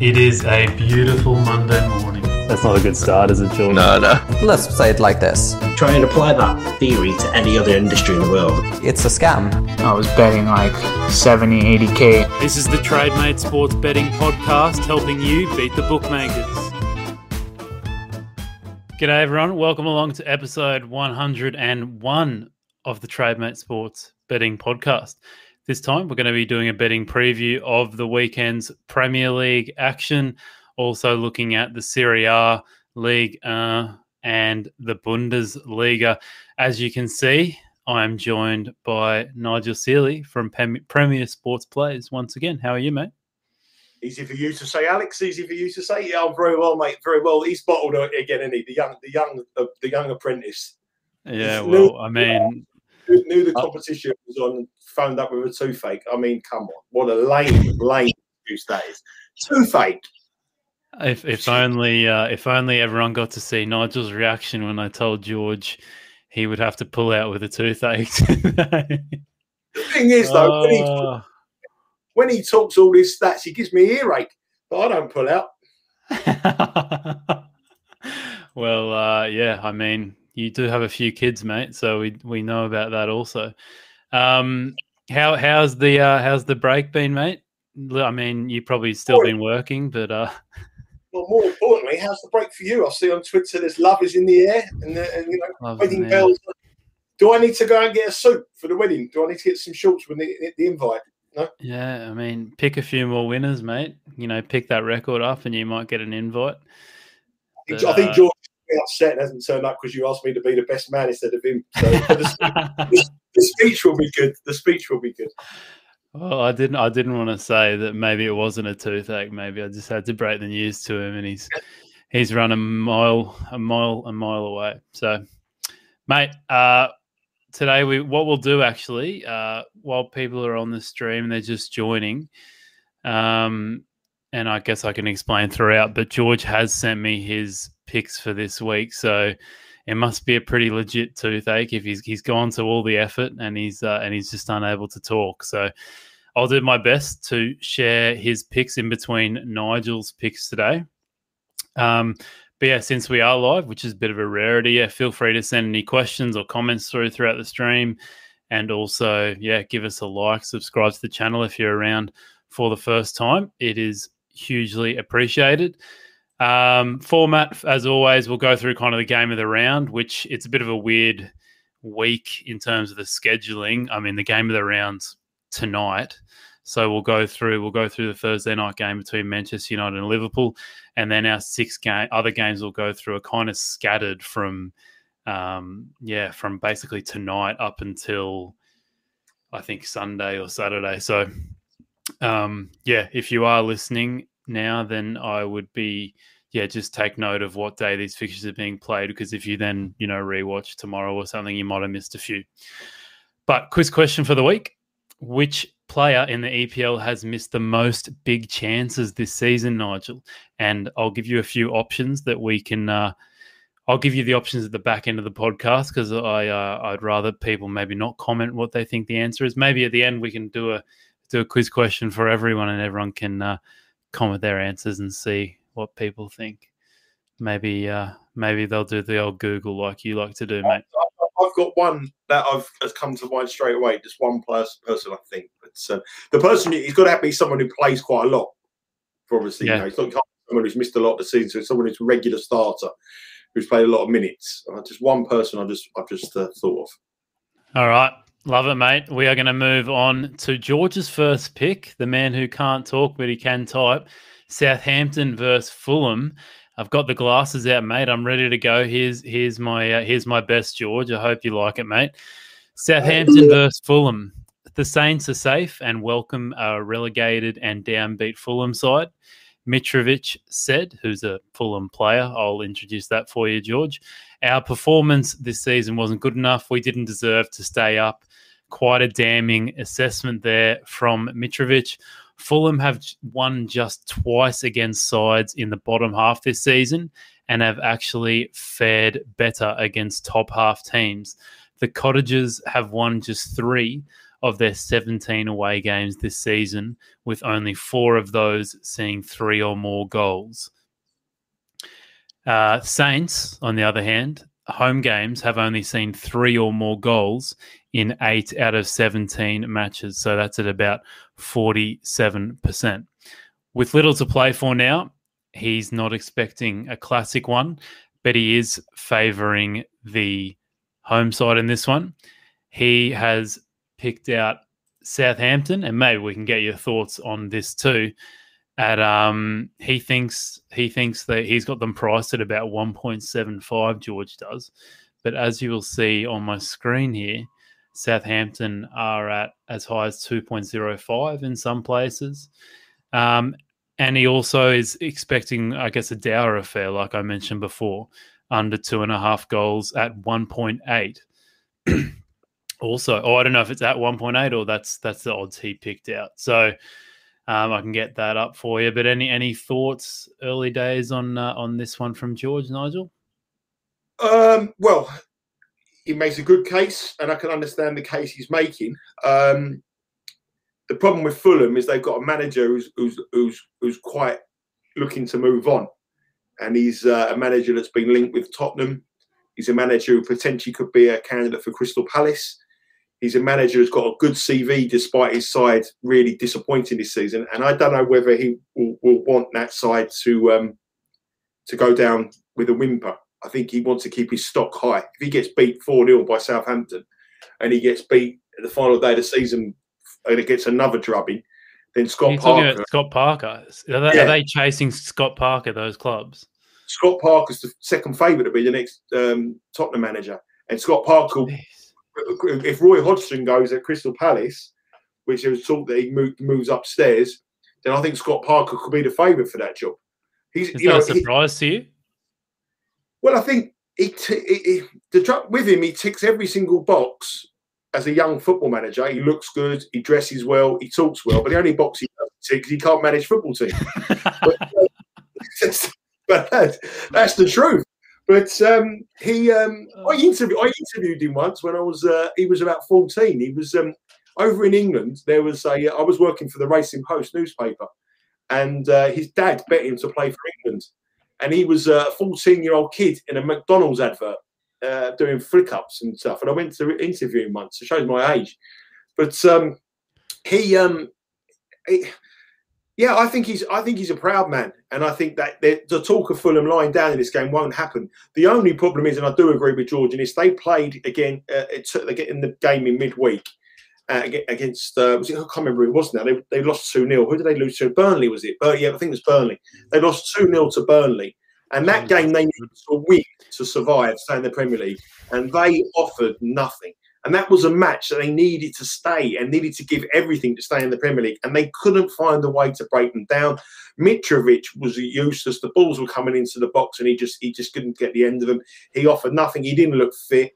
It is a beautiful Monday morning. That's not a good start, is it, Jordan? No. Let's say it like this. Try and apply that theory to any other industry in the world. It's a scam. I was betting like 70, 80K. This is the Trademate Sports Betting Podcast, helping you beat the bookmakers. G'day, everyone. Welcome along to episode 101 of the Trademate Sports Betting Podcast. This time, we're going to be doing a betting preview of the weekend's Premier League action. Also looking at the Serie A League and the Bundesliga. As you can see, I am joined by Nigel Seeley from Premier Sports Plays once again. How are you, mate? Easy for you to say, Alex. Easy for you to say. Yeah, I'm very well, mate. Very well. He's bottled it again, isn't he? The young apprentice. Yeah, Knew the competition was on and found out we were too fake. I mean, come on. What a lame excuse that is. Too fake. If only everyone got to see Nigel's reaction when I told George he would have to pull out with a toothache. The thing is, though, when he talks all these stats, he gives me a earache, but I don't pull out. Well, I mean, you do have a few kids, mate, so we know about that also. How's the break been, mate? I mean, you've probably still been working, but Well, more importantly, how's the break for you? I see on Twitter there's love is in the air and you know, wedding bells. Do I need to go and get a suit for the wedding? Do I need to get some shorts with the invite? No. Yeah, I mean, pick a few more winners, mate. You know, pick that record up and you might get an invite. But, I think George is upset and hasn't turned up because you asked me to be the best man instead of him. So the speech will be good. The speech will be good. Well, I didn't want to say that maybe it wasn't a toothache. Maybe I just had to break the news to him, and he's run a mile away. So, mate, today what we'll do actually, while people are on the stream, they're just joining, and I guess I can explain throughout. But George has sent me his picks for this week, so it must be a pretty legit toothache if he's gone to all the effort and he's just unable to talk. So I'll do my best to share his picks in between Nigel's picks today. But yeah, since we are live, which is a bit of a rarity, yeah, feel free to send any questions or comments throughout the stream, and also give us a like, subscribe to the channel if you're around for the first time. It is hugely appreciated. Format, as always, we'll go through kind of the game of the round, which it's a bit of a weird week in terms of the scheduling. I mean, the game of the round's tonight, so we'll go through the Thursday night game between Manchester United and Liverpool, and then our other games we'll go through are kind of scattered from basically tonight up until I think Sunday or Saturday. So, if you are listening now, then I would be just take note of what day these fixtures are being played, because if you then rewatch tomorrow or something, you might have missed a few. But quiz question for the week: which player in the EPL has missed the most big chances this season, Nigel? And I'll give you a few options that we can I'll give you the options at the back end of the podcast, because I'd rather people maybe not comment what they think the answer is. Maybe at the end we can do a quiz question for everyone, and everyone can comment their answers and see what people think. Maybe they'll do the old Google like you like to do, mate. I've got one that has come to mind straight away. Just one person, I think. But the person, he's got to be someone who plays quite a lot. Obviously, he's not someone who's missed a lot this season. So it's someone who's a regular starter who's played a lot of minutes. Just one person I've just thought of. All right. Love it, mate. We are going to move on to George's first pick, the man who can't talk but he can type, Southampton versus Fulham. I've got the glasses out, mate. I'm ready to go. Here's my best, George. I hope you like it, mate. Southampton versus Fulham. The Saints are safe and welcome a relegated and downbeat Fulham side. Mitrovic said, who's a Fulham player, I'll introduce that for you, George. Our performance this season wasn't good enough. We didn't deserve to stay up. Quite a damning assessment there from Mitrovic. Fulham have won just twice against sides in the bottom half this season and have actually fared better against top half teams. The Cottagers have won just 3 of their 17 away games this season, with only 4 of those seeing 3 or more goals. Saints, on the other hand, home games have only seen 3 or more goals in 8 out of 17 matches. So that's at about 47%. With little to play for now, he's not expecting a classic one, but he is favouring the home side in this one. He has picked out Southampton, and maybe we can get your thoughts on this too. At he thinks that he's got them priced at about 1.75, George does. But as you will see on my screen here, Southampton are at as high as 2.05 in some places. And he also is expecting, I guess, a dour affair, like I mentioned before, under 2.5 goals at 1.8. Also, I don't know if it's at 1.8 or that's the odds he picked out. So I can get that up for you. But any thoughts early days on this one from George, Nigel? Well, he makes a good case, and I can understand the case he's making. The problem with Fulham is they've got a manager who's quite looking to move on, and he's a manager that's been linked with Tottenham. He's a manager who potentially could be a candidate for Crystal Palace. He's a manager who's got a good CV, despite his side really disappointing this season. And I don't know whether he will want that side to go down with a whimper. I think he wants to keep his stock high. If he gets beat 4-0 by Southampton, and he gets beat at the final day of the season, and it gets another drubbing, then Scott Parker. Scott Parker. Are they chasing Scott Parker, those clubs? Scott Parker's the second favourite to be the next Tottenham manager. And Scott Parker, if Roy Hodgson goes at Crystal Palace, which there was talk that he moves upstairs, then I think Scott Parker could be the favourite for that job. Is that a surprise to you? Well, I think he ticks every single box. As a young football manager, he looks good, he dresses well, he talks well, but the only box he doesn't tick is he can't manage football teams. But that's the truth. But I interviewed him once when I was he was about 14. He was over in England. There was I was working for the Racing Post newspaper, and his dad bet him to play for England, and he was a 14-year-old kid in a McDonald's advert. Doing flick-ups and stuff, and I went to interview him once. It shows my age, but I think he's a proud man, and I think that the talk of Fulham lying down in this game won't happen. The only problem is, and I do agree with George, and is they played again. They get in the game in midweek against I can't remember who it was now. They lost 2-0. Who did they lose to? Burnley, was it? Yeah, I think it was Burnley. They lost 2-0 to Burnley. And that game, they needed a win to survive, stay in the Premier League, and they offered nothing. And that was a match that they needed to stay and needed to give everything to stay in the Premier League, and they couldn't find a way to break them down. Mitrovic was useless. The balls were coming into the box, and he just couldn't get the end of them. He offered nothing. He didn't look fit.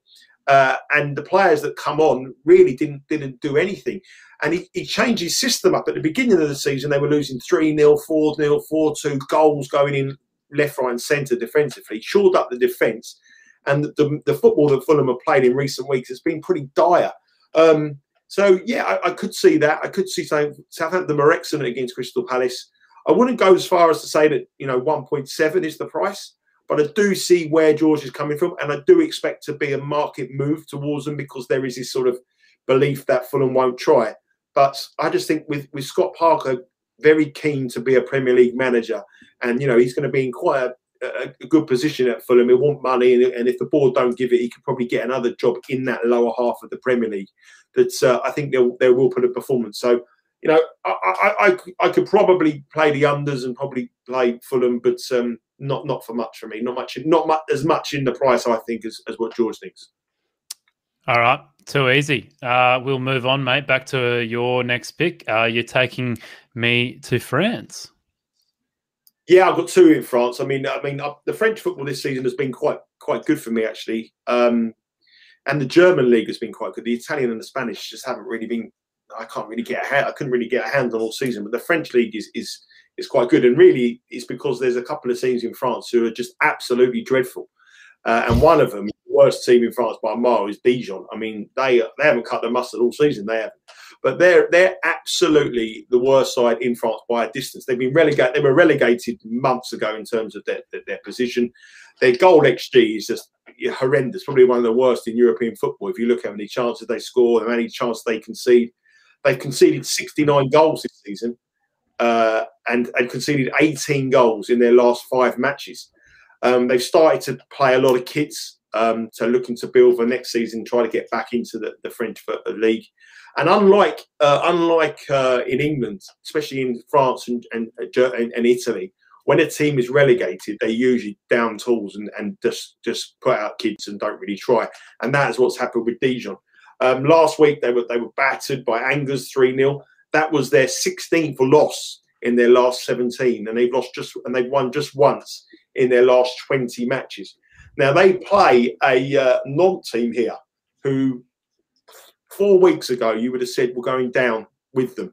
And the players that come on really didn't do anything. And he changed his system up. At the beginning of the season, they were losing 3-0, 4-0, 4-2, goals going in, left, right and centre defensively, shored up the defence. And the football that Fulham have played in recent weeks has been pretty dire. So, I could see that. I could see Southampton are excellent against Crystal Palace. I wouldn't go as far as to say that, 1.7 is the price, but I do see where George is coming from, and I do expect to be a market move towards them because there is this sort of belief that Fulham won't try. But I just think with Scott Parker, very keen to be a Premier League manager, and he's going to be in quite a good position at Fulham. He'll want money, and if the board don't give it, he could probably get another job in that lower half of the Premier League. That's I think they will put a performance. So I could probably play the unders and probably play Fulham, but not for much for me. Not much as much in the price, I think, as what George thinks. All right, too easy. We'll move on, mate. Back to your next pick. You're taking me to France. Yeah, I've got 2 in France. I mean, the French football this season has been quite good for me, actually. And the German league has been quite good. The Italian and the Spanish just haven't really been. I couldn't really get a hand on all season. But the French league is quite good, and really, it's because there's a couple of teams in France who are just absolutely dreadful, and one of them. worst team in France by a mile is Dijon. I mean, they haven't cut their mustard all season. They haven't. But they're absolutely the worst side in France by a distance. They've been relegated. They were relegated months ago in terms of their position. Their goal XG is just horrendous. Probably one of the worst in European football. If you look at how many chances they score, how many chances they concede. They've conceded 69 goals this season and conceded 18 goals in their last 5 matches. They've started to play a lot of kids, so looking to build for next season, try to get back into the French league. And unlike in England, especially in France and Italy, when a team is relegated, they usually down tools and just put out kids and don't really try. And that is what's happened with Dijon. Last week they were battered by Angers 3-0. That was their 16th loss in their last 17, and they've won just once in their last 20 matches. Now they play a Nantes team here who 4 weeks ago you would have said were going down with them,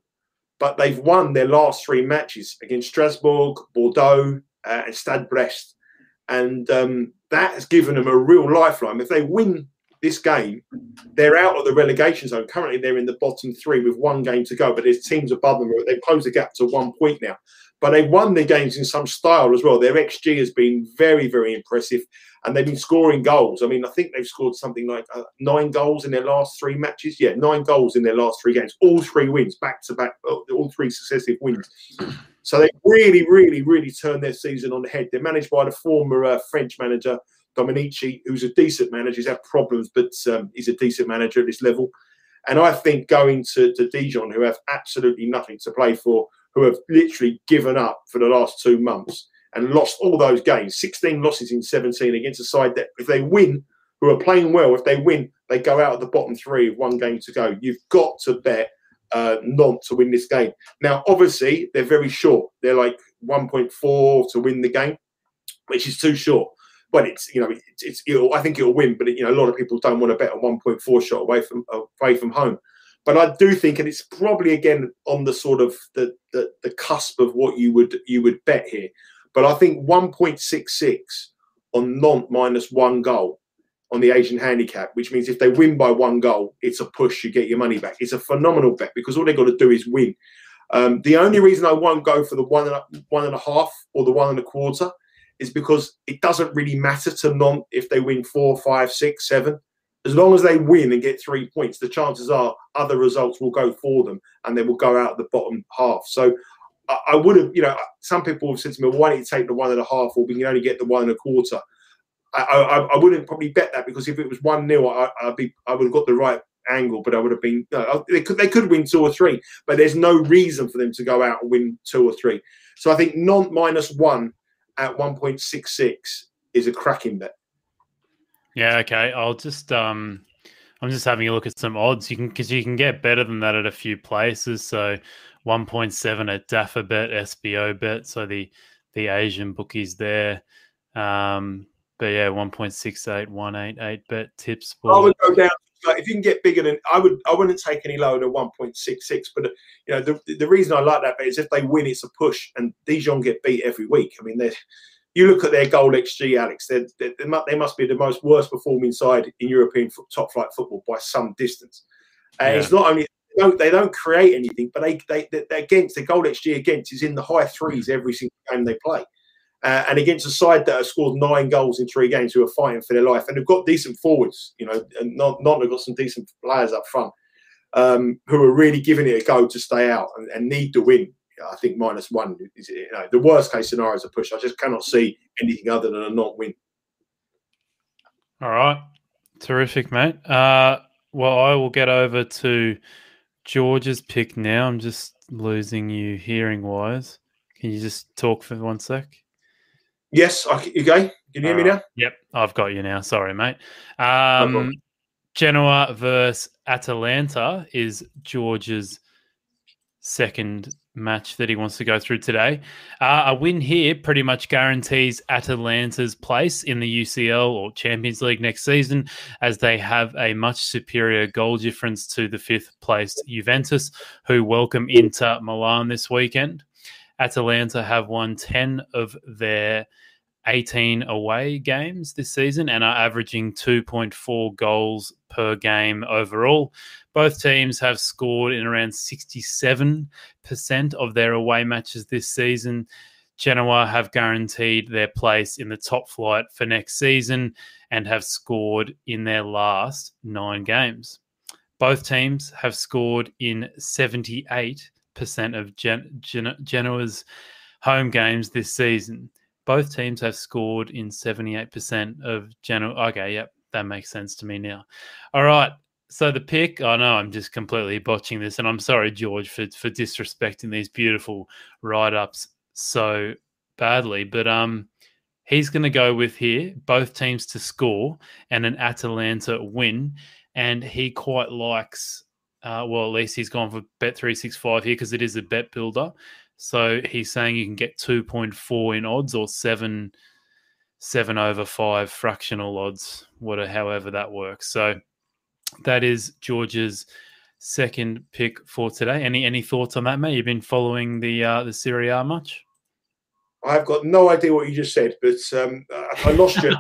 but they've won their last 3 matches against Strasbourg, Bordeaux, and Stade Brest, and that has given them a real lifeline. If they win this game, they're out of the relegation zone. Currently, they're in the bottom 3 with 1 game to go, but there's teams above them. They've closed the gap to 1 point now. But they've won their games in some style as well. Their XG has been very, very impressive, and they've been scoring goals. I mean, I think they've scored something like 9 goals in their last 3 matches. Yeah, 9 goals in their last 3 games. All 3 wins, back-to-back, all 3 successive wins. So they really, really, really turned their season on the head. They're managed by the former French manager, Dominici, who's a decent manager. He's had problems, but he's a decent manager at this level. And I think going to Dijon, who have absolutely nothing to play for, who have literally given up for the last 2 months and lost all those games, 16 losses in 17 against a side that, if they win, who are playing well, if they win, they go out of the bottom 3 with 1 game to go. You've got to bet Nantes to win this game. Now, obviously, they're very short. They're like 1.4 to win the game, which is too short. But I think it'll win. But a lot of people don't want to bet a 1.4 shot away from home. But I do think, and it's probably again on the sort of the cusp of what you would bet here. But I think 1.66 on Nantes minus 1 goal on the Asian handicap, which means if they win by 1 goal, it's a push. You get your money back. It's a phenomenal bet because all they've got to do is win. The only reason I won't go for the 1.5 or the 1.25. is because it doesn't really matter to Nantes if they win 4, 5, 6, 7. As long as they win and get 3 points, the chances are other results will go for them and they will go out the bottom half. So I would have, some people have said to me, why don't you take the 1.5 or we can only get the 1.25? I wouldn't probably bet that because if it was 1-0, I would have got the right angle, but I would have been, they could win 2 or 3, but there's no reason for them to go out and win 2 or 3. So I think Nantes minus 1 at 1.66 is a cracking bet. Yeah, okay. I'll just I'm just having a look at some odds. You can get better than that at a few places. So 1.7 at Dafabet, SBObet. So the Asian bookies there. But yeah, 1.68, 188 bet tips. I would go down. If you can get bigger than, I wouldn't take any lower than 1.66. But the reason I like that bet is if they win, it's a push, and Dijon get beat every week. I mean, you look at their goal XG, Alex. They must be the most worst performing side in European top flight football by some distance. And yeah. It's not only they don't create anything, but they're against their goal XG against is in the high 3s every single game they play. And against a side that have scored 9 goals in 3 games, who are fighting for their life, and they've got decent forwards, and Nantes have got some decent players up front who are really giving it a go to stay out and need to win. I think minus 1 is the worst case scenario is a push. I just cannot see anything other than a Nantes win. All right, terrific, mate. Well, I will get over to George's pick now. I'm just losing you hearing wise. Can you just talk for 1 sec? Yes, okay. Can you hear me now? Yep, I've got you now. Sorry, mate. No Genoa versus Atalanta is George's second match that he wants to go through today. A win here pretty much guarantees Atalanta's place in the UCL or Champions League next season, as they have a much superior goal difference to the 5th-placed Juventus, who welcome Inter Milan this weekend. Atalanta have won 10 of their 18 away games this season and are averaging 2.4 goals per game overall. Both teams have scored in around 67% of their away matches this season. Genoa have guaranteed their place in the top flight for next season and have scored in their last 9 games. Both teams have scored in 78% of Genoa's home games this season. Both teams have scored in 78% of Genoa. Okay, yep, that makes sense to me now. All right, so the pick, I know I'm just completely botching this, and I'm sorry, George, for disrespecting these beautiful write-ups so badly, but he's going to go with here, both teams to score and an Atalanta win, and he quite likes, well, at least he's gone for Bet365 here because it is a bet builder. So he's saying you can get 2.4 in odds or 7 over 5 fractional odds, whatever, however that works. So that is George's second pick for today. Any thoughts on that, mate? You've been following the Serie A much? I've got no idea what you just said, but I lost you.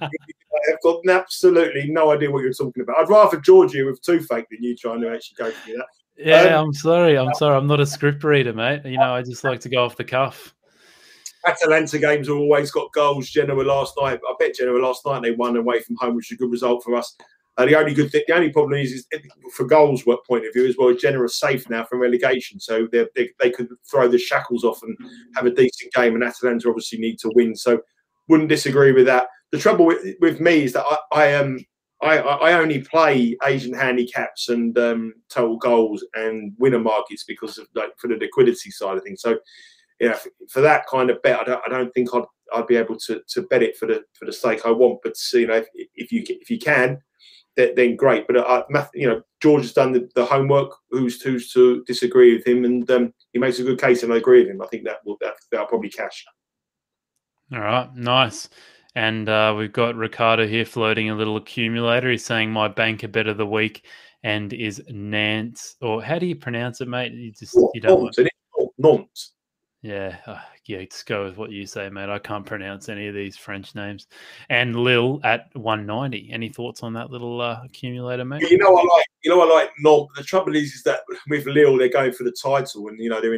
I've got absolutely no idea what you're talking about. I'd rather George you with two fake than you trying to actually go through that. Yeah, I'm sorry. I'm not a script reader, mate. You know, I just like to go off the cuff. Atalanta games have always got goals. Genoa last night, I bet Genoa last night they won away from home, which is a good result for us. The only problem is for goals point of view as well, Genoa is safe now from relegation, so they could throw the shackles off and have a decent game, and Atalanta obviously need to win, so wouldn't disagree with that. The trouble with me is that I only play Asian handicaps and total goals and winner markets because of for the liquidity side of things. So yeah, for that kind of bet, I don't think I'd be able to bet it for the stake I want. But you know, if you can, then great. But George has done the homework. Who's to disagree with him? And he makes a good case, and I agree with him. I think that'll probably cash. All right, nice. And we've got Ricardo here floating a little accumulator. He's saying my banker bet of the week and is Nantes, or how do you pronounce it, mate? Nantes. Yeah, just go with what you say, mate. I can't pronounce any of these French names. And Lille at 190. Any thoughts on that little accumulator, mate? Yeah, I like Nantes. The trouble is that with Lille, they're going for the title, and you know they're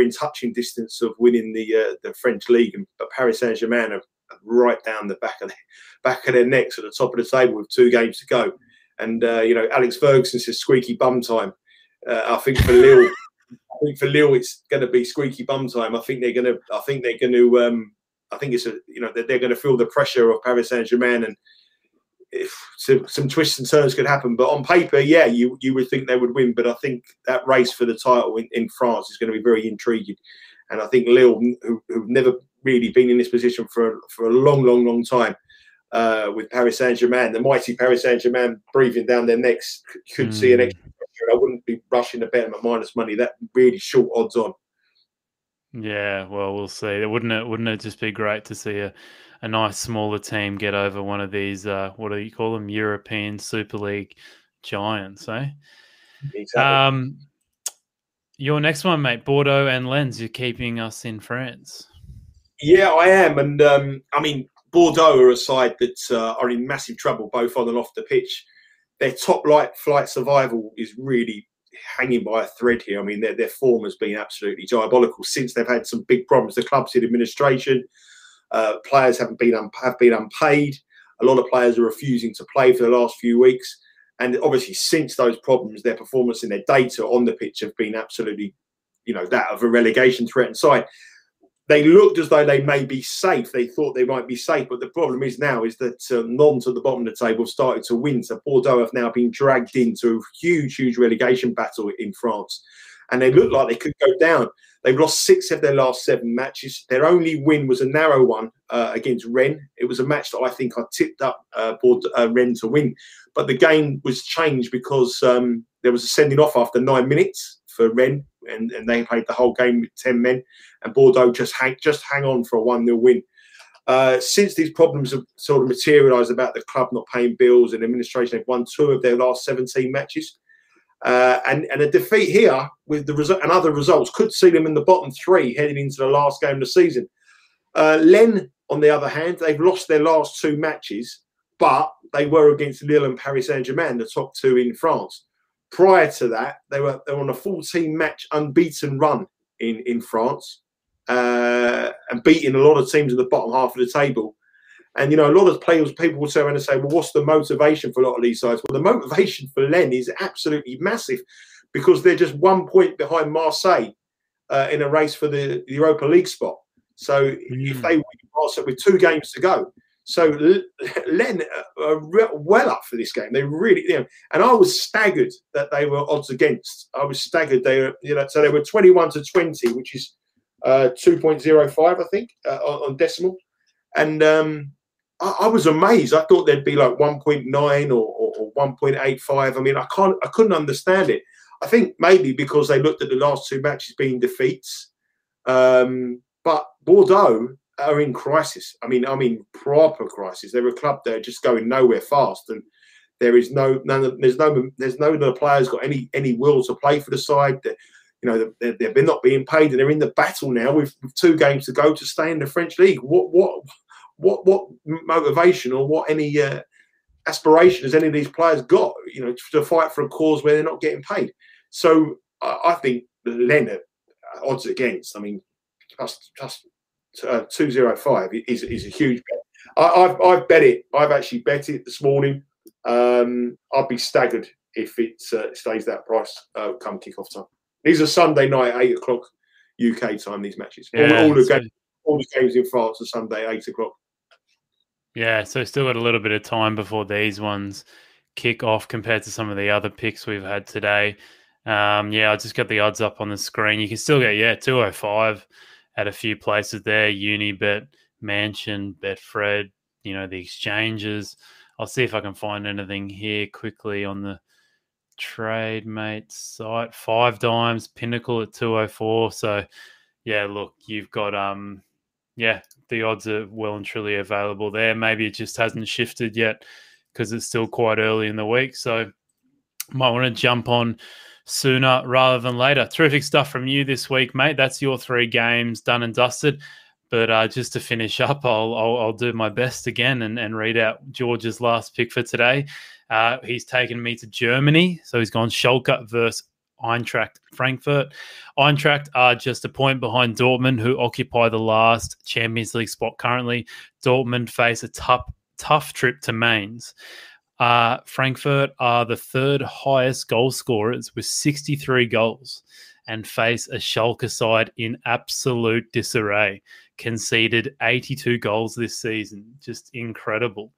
in touching distance of winning the French league. But Paris Saint-Germain are right down the back of their necks at the top of the table with 2 games to go. And Alex Ferguson says squeaky bum time. I think for Lille, it's going to be squeaky bum time. They're going to feel the pressure of Paris Saint-Germain, and some twists and turns could happen. But on paper, yeah, you would think they would win. But I think that race for the title in France is going to be very intriguing. And I think Lille, who've never really been in this position for a long time, with Paris Saint-Germain, the mighty Paris Saint-Germain breathing down their necks, could see an extra. I wouldn't be rushing to bet them at -money. That really short odds on. Yeah, well, we'll see. Wouldn't it just be great to see a nice smaller team get over one of these, what do you call them, European Super League giants, eh? Exactly. Your next one, mate, Bordeaux and Lens. You're keeping us in France. Yeah, I am. And, Bordeaux are a side that are in massive trouble, both on and off the pitch. Their top flight survival is really hanging by a thread here. I mean, their form has been absolutely diabolical since they've had some big problems. The club's in administration. Players have been unpaid. A lot of players are refusing to play for the last few weeks. And obviously, since those problems, their performance and their data on the pitch have been absolutely, that of a relegation threatened side. They looked as though they may be safe. They thought they might be safe. But the problem is now is that Nantes at the bottom of the table started to win. So Bordeaux have now been dragged into a huge relegation battle in France. And they look like they could go down. They've lost 6 of their last 7 matches. Their only win was a narrow one against Rennes. It was a match that I think I tipped up Rennes to win. But the game was changed because there was a sending off after 9 minutes for Rennes. And they played the whole game with 10 men, and Bordeaux just hang on for a 1-0 win. Since these problems have sort of materialised about the club not paying bills and administration, they've won 2 of their last 17 matches. And a defeat here with the result and other results could see them in the bottom 3 heading into the last game of the season. Lens on the other hand, they've lost their last two matches, but they were against Lille and Paris Saint-Germain, the top two in France. Prior to that, they were on a 14-match unbeaten run in France, and beating a lot of teams at the bottom half of the table. And, you know, a lot of players, people will turn around and say, well, what's the motivation for a lot of these sides? Well, the motivation for Lens is absolutely massive because they're just 1 point behind Marseille in a race for the Europa League spot. So if they win Marseille with 2 games to go, so Lens are well up for this game. They really, you know, and I was staggered that they were odds against. I was staggered. They were, you know, so they were 21 to 20, which is 2.05, I think, on decimal. And I was amazed. I thought there'd be like 1.9 or 1.85. I mean, I couldn't understand it. I think maybe because they looked at the last two matches being defeats. But Bordeaux are in crisis. I mean, proper crisis. They're a club that are just going nowhere fast, and there is no players got any will to play for the side. That, you know, they're not being paid, and they're in the battle now with 2 games to go to stay in the French league. What motivation or what any aspiration has any of these players got, you know, to fight for a cause where they're not getting paid? So I think Leonard odds against, I mean, just 205 is a huge bet. I've bet it. I've actually bet it this morning. I'd be staggered if it stays that price come kickoff time. These are Sunday night, 8 o'clock UK time. These matches, yeah, all the games in France are Sunday, 8 o'clock. Yeah, so still got a little bit of time before these ones kick off compared to some of the other picks we've had today. Yeah, I just got the odds up on the screen. You can still get, yeah, 205 at a few places there. Unibet, Mansion, Betfred, you know, the exchanges. I'll see if I can find anything here quickly on the Trademate site. 5 dimes, Pinnacle at 204. So, yeah, look, you've got, yeah, the odds are well and truly available there. Maybe it just hasn't shifted yet because it's still quite early in the week. So might want to jump on sooner rather than later. Terrific stuff from you this week, mate. That's your 3 games done and dusted. But just to finish up, I'll do my best again and read out George's last pick for today. He's taken me to Germany. So he's gone Schalke versus Eintracht Frankfurt. Eintracht are just a point behind Dortmund, who occupy the last Champions League spot currently. Dortmund face a tough trip to Mainz. Frankfurt are the 3rd highest goal scorers with 63 goals and face a Schalke side in absolute disarray. Conceded 82 goals this season. Just incredible.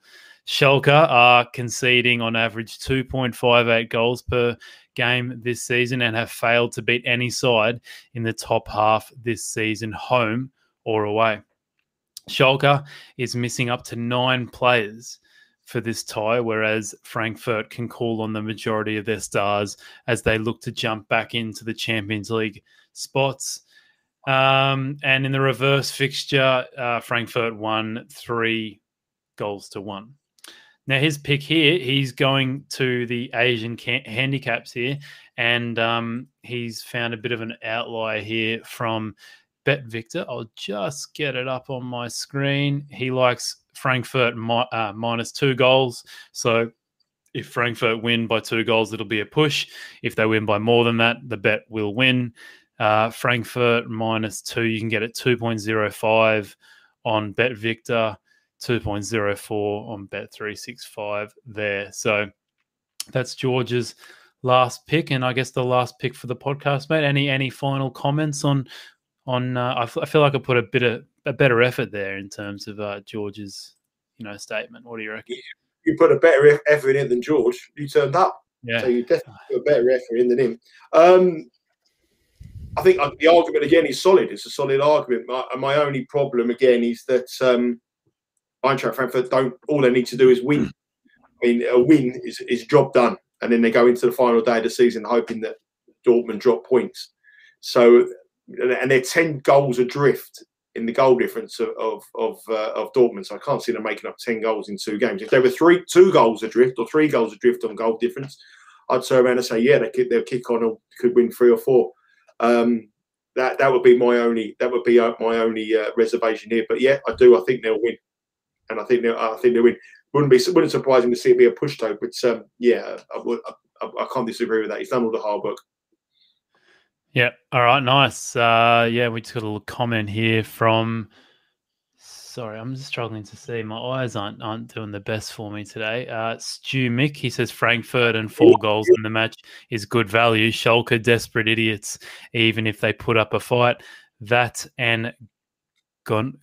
Schalke are conceding on average 2.58 goals per game this season and have failed to beat any side in the top half this season, home or away. Schalke is missing up to 9 players for this tie, whereas Frankfurt can call on the majority of their stars as they look to jump back into the Champions League spots. And in the reverse fixture, Frankfurt won 3-1. Now, his pick here, he's going to the Asian handicaps here, and he's found a bit of an outlier here from Bet Victor. I'll just get it up on my screen. He likes Frankfurt minus 2 goals. So if Frankfurt win by 2 goals, it'll be a push. If they win by more than that, the bet will win. Frankfurt minus 2, you can get it 2.05 on Bet Victor. 2.04 on Bet365 there. So that's George's last pick, and I guess the last pick for the podcast, mate. Any final comments on? I feel like I put a better effort there in terms of George's, you know, statement. What do you reckon? You put a better effort in than George. You turned up, yeah. So you definitely put a better effort in than him. I think the argument again is solid. It's a solid argument. My only problem again is that. Eintracht Frankfurt all they need to do is win. I mean, a win is job done, and then they go into the final day of the season hoping that Dortmund drop points. So, and they're 10 goals adrift in the goal difference of Dortmund. So I can't see them making up 10 goals in 2 games. If they were 2 goals adrift or 3 goals adrift on goal difference, I'd turn around and say, yeah, they'll kick on or could win 3 or 4. that would be my only reservation here. But yeah, I think they'll win, and I think they'll win. Wouldn't surprise me to see it be a push though. But yeah, I can't disagree with that. He's done all the hard work. Yeah. All right. Nice. Yeah, we just got a little comment here from. Sorry, I'm just struggling to see. My eyes aren't doing the best for me today. Stu Mick, he says Frankfurt and 4 goals in the match is good value. Schalke, desperate idiots, even if they put up a fight. That and Gonolans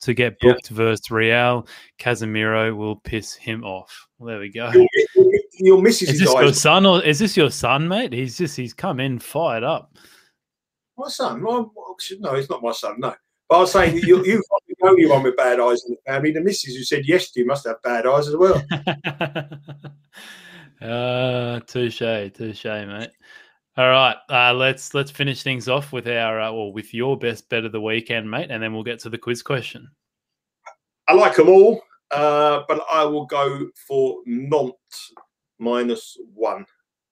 to get booked versus Real. Casemiro will piss him off. Well, there we go. Your missus is this your son, or is this your son, mate? He's come in fired up. My son? No, it's not my son. No. But I was saying that you're the only one with bad eyes in the family. The missus who said yes to you must have bad eyes as well. Touche, mate. All right, let's finish things off with our with your best bet of the weekend, mate, and then we'll get to the quiz question. I like them all, but I will go for Nantes -1.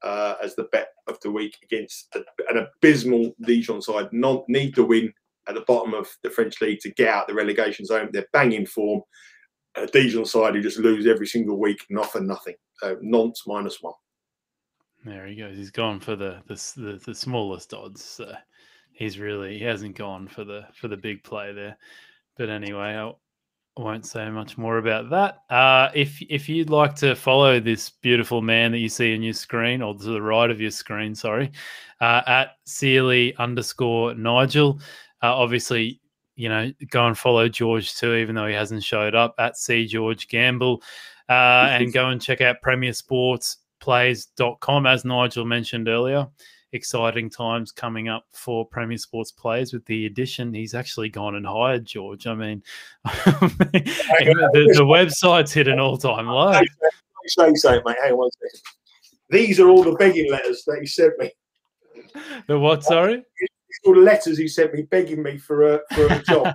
As the bet of the week against an abysmal Dijon side. Nantes need to win at the bottom of the French league to get out the relegation zone. They're banging form. Dijon side who just lose every single week and offer nothing. So Nantes -1. There he goes. He's gone for the smallest odds. So he's really, he hasn't gone for the big play there. But anyway, I won't say much more about that. If you'd like to follow this beautiful man that you see on your screen, or to the right of your screen, sorry, at Seeley_Nigel. Obviously, you know, go and follow George too, even though he hasn't showed up, at @CGeorgeGamble. And go and check out premiersportsplays.com. As Nigel mentioned earlier, exciting times coming up for Premier Sports Plays with the addition. He's actually gone and hired George. I mean, the website's hit an all-time low. I say so, mate. Hang on one second. These are all the begging letters that he sent me. The what, sorry? It's all the letters he sent me begging me for a job.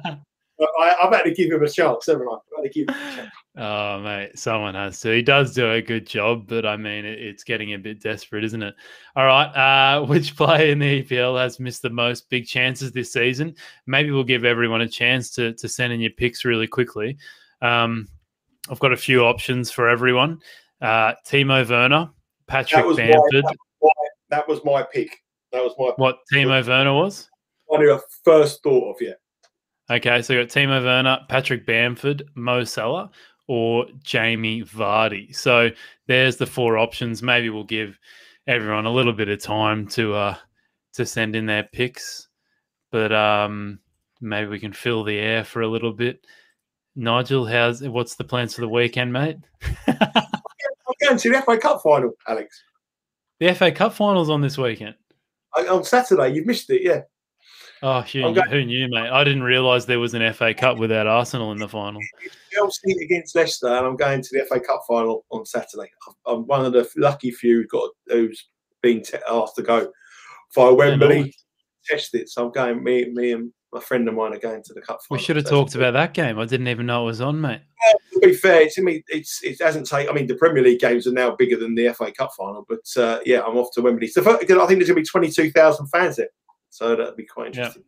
I've had to give him a chance, haven't I? I've had to give him a chance. Oh, mate, someone has to. He does do a good job, but, I mean, it's getting a bit desperate, isn't it? All right, which player in the EPL has missed the most big chances this season? Maybe we'll give everyone a chance to send in your picks really quickly. I've got a few options for everyone. Timo Werner, Patrick Bamford. That was my pick. That was my pick. What Timo Werner was? What I first thought of, yeah. Okay, so you've got Timo Werner, Patrick Bamford, Mo Salah, or Jamie Vardy. So there's the 4 options. Maybe we'll give everyone a little bit of time to send in their picks, but maybe we can fill the air for a little bit. Nigel, what's the plans for the weekend, mate? I'm going to the FA Cup final, Alex. The FA Cup final's on this weekend. On Saturday, you've missed it, yeah. Oh, who knew, mate? I didn't realise there was an FA Cup without Arsenal in the final. Chelsea against Leicester, and I'm going to the FA Cup final on Saturday. I'm one of the lucky few who's been asked to go via Wembley to test it. So I'm going, me and my friend of mine are going to the cup final. We should have talked about that game. I didn't even know it was on, mate. Yeah, to be fair, it hasn't taken. I mean, the Premier League games are now bigger than the FA Cup final, but yeah, I'm off to Wembley. So I think there's going to be 22,000 fans there. So that'd be quite interesting.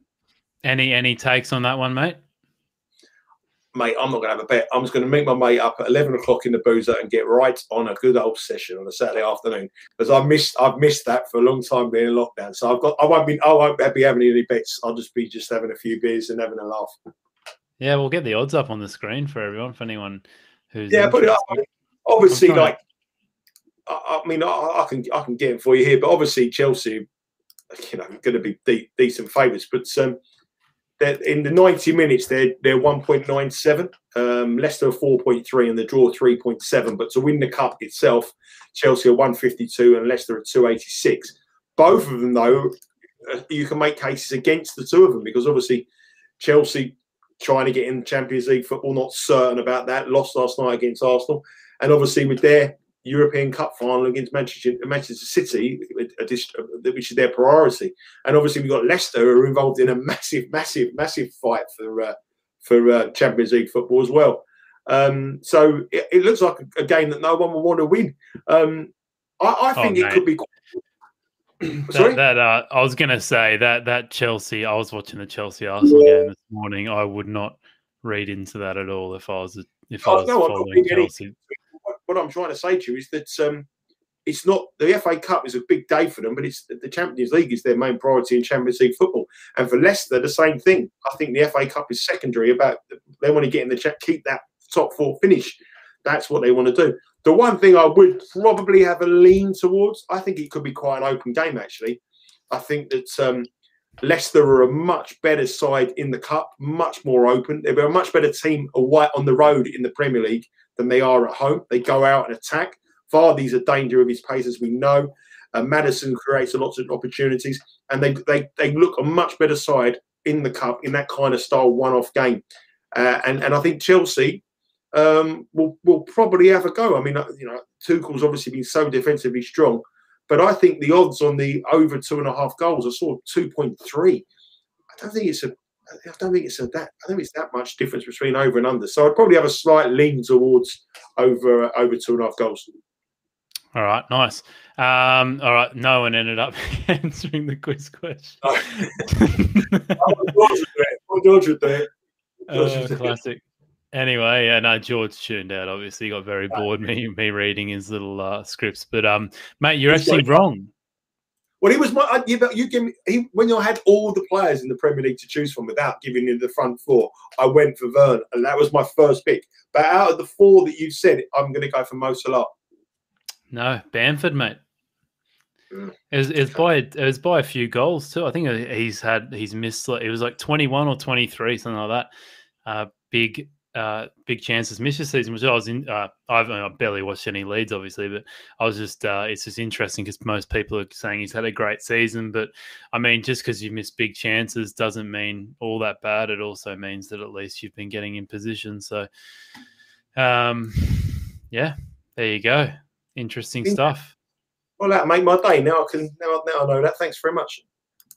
Yep. Any takes on that one, mate? Mate, I'm not going to have a bet. I'm just going to meet my mate up at 11 o'clock in the boozer and get right on a good old session on a Saturday afternoon, because I've missed that for a long time being in lockdown. So I won't be having any bets. I'll just be having a few beers and having a laugh. Yeah, we'll get the odds up on the screen for everyone, for anyone who's interested. But obviously, like, I mean, I can get it for you here, but obviously Chelsea, you know, going to be decent favourites, but in the 90 minutes they're 1.97, Leicester 4.3, and the draw 3.7. But to win the cup itself, Chelsea are 152 and Leicester are 286. Both of them, though, you can make cases against the two of them, because obviously Chelsea trying to get in Champions League football, not certain about that. Lost last night against Arsenal, and obviously with their European Cup final against Manchester City, which is their priority. And obviously we've got Leicester, who are involved in a massive fight for Champions League football as well. So it looks like a game that no one will want to win. I think it could be. I was going to say that Chelsea, I was watching the Chelsea Arsenal game this morning. I would not read into that at all if I was following Chelsea. What I'm trying to say to you is that it's not the FA Cup is a big day for them, but it's the Champions League is their main priority in Champions League football. And for Leicester, the same thing. I think the FA Cup is secondary. About they want to get in the keep that top four finish. That's what they want to do. The one thing I would probably have a lean towards, I think it could be quite an open game, actually. I think that Leicester are a much better side in the Cup, much more open. They're a much better team away on the road in the Premier League than they are at home. They go out and attack. Vardy's a danger of his pace, as we know. Maddison creates a lot of opportunities. And they look a much better side in the Cup, in that kind of style one-off game. And I think Chelsea... we'll probably have a go. I mean, Tuchel's obviously been so defensively strong, but I think the odds on the over 2.5 goals are sort of 2.3. I don't think it's that much difference between over and under. So I'd probably have a slight lean towards over 2.5 goals. All right, nice. All right, no one ended up answering the quiz question. George would do it. Classic. Anyway, George tuned out. Obviously, he got very bored me reading his little scripts. But mate, you're actually wrong. Well, he was when you had all the players in the Premier League to choose from without giving you the front four. I went for Werner, and that was my first pick. But out of the four that you said, I'm going to go for Mo Salah. No, Bamford, mate. It was by a few goals too. I think he's missed. It was like 21 or 23, something like that. Big chances missed this season, which I was in. I barely watched any Leeds, obviously, but I was just. It's just interesting because most people are saying he's had a great season, but I mean, just because you miss big chances doesn't mean all that bad. It also means that at least you've been getting in position. So, yeah, there you go. Interesting stuff. Well, that made my day. Now I know that. Thanks very much.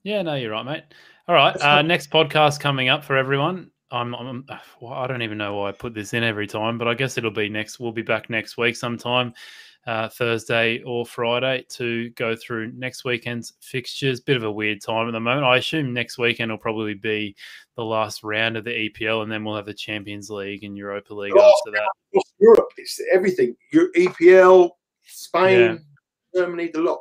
Yeah, no, you're right, mate. All right, next podcast coming up for everyone. I don't even know why I put this in every time, but I guess it'll be next. We'll be back next week sometime, Thursday or Friday, to go through next weekend's fixtures. Bit of a weird time at the moment. I assume next weekend will probably be the last round of the EPL, and then we'll have the Champions League and Europa League after that. Europe, it's everything. Your EPL, Spain, Germany, the lot.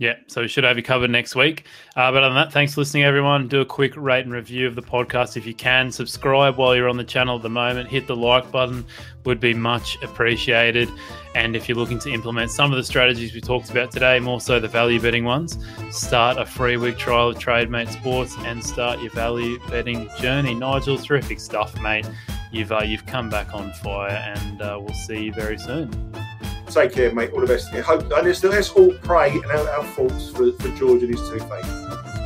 Yeah, so we should have you covered next week. But other than that, thanks for listening, everyone. Do a quick rate and review of the podcast if you can. Subscribe while you're on the channel at the moment. Hit the like button. Would be much appreciated. And if you're looking to implement some of the strategies we talked about today, more so the value betting ones, start a free week trial of Trademate Sports and start your value betting journey. Nigel, terrific stuff, mate. You've come back on fire, and we'll see you very soon. Take care, mate. All the best. Let's all pray and our thoughts for George and his toothache.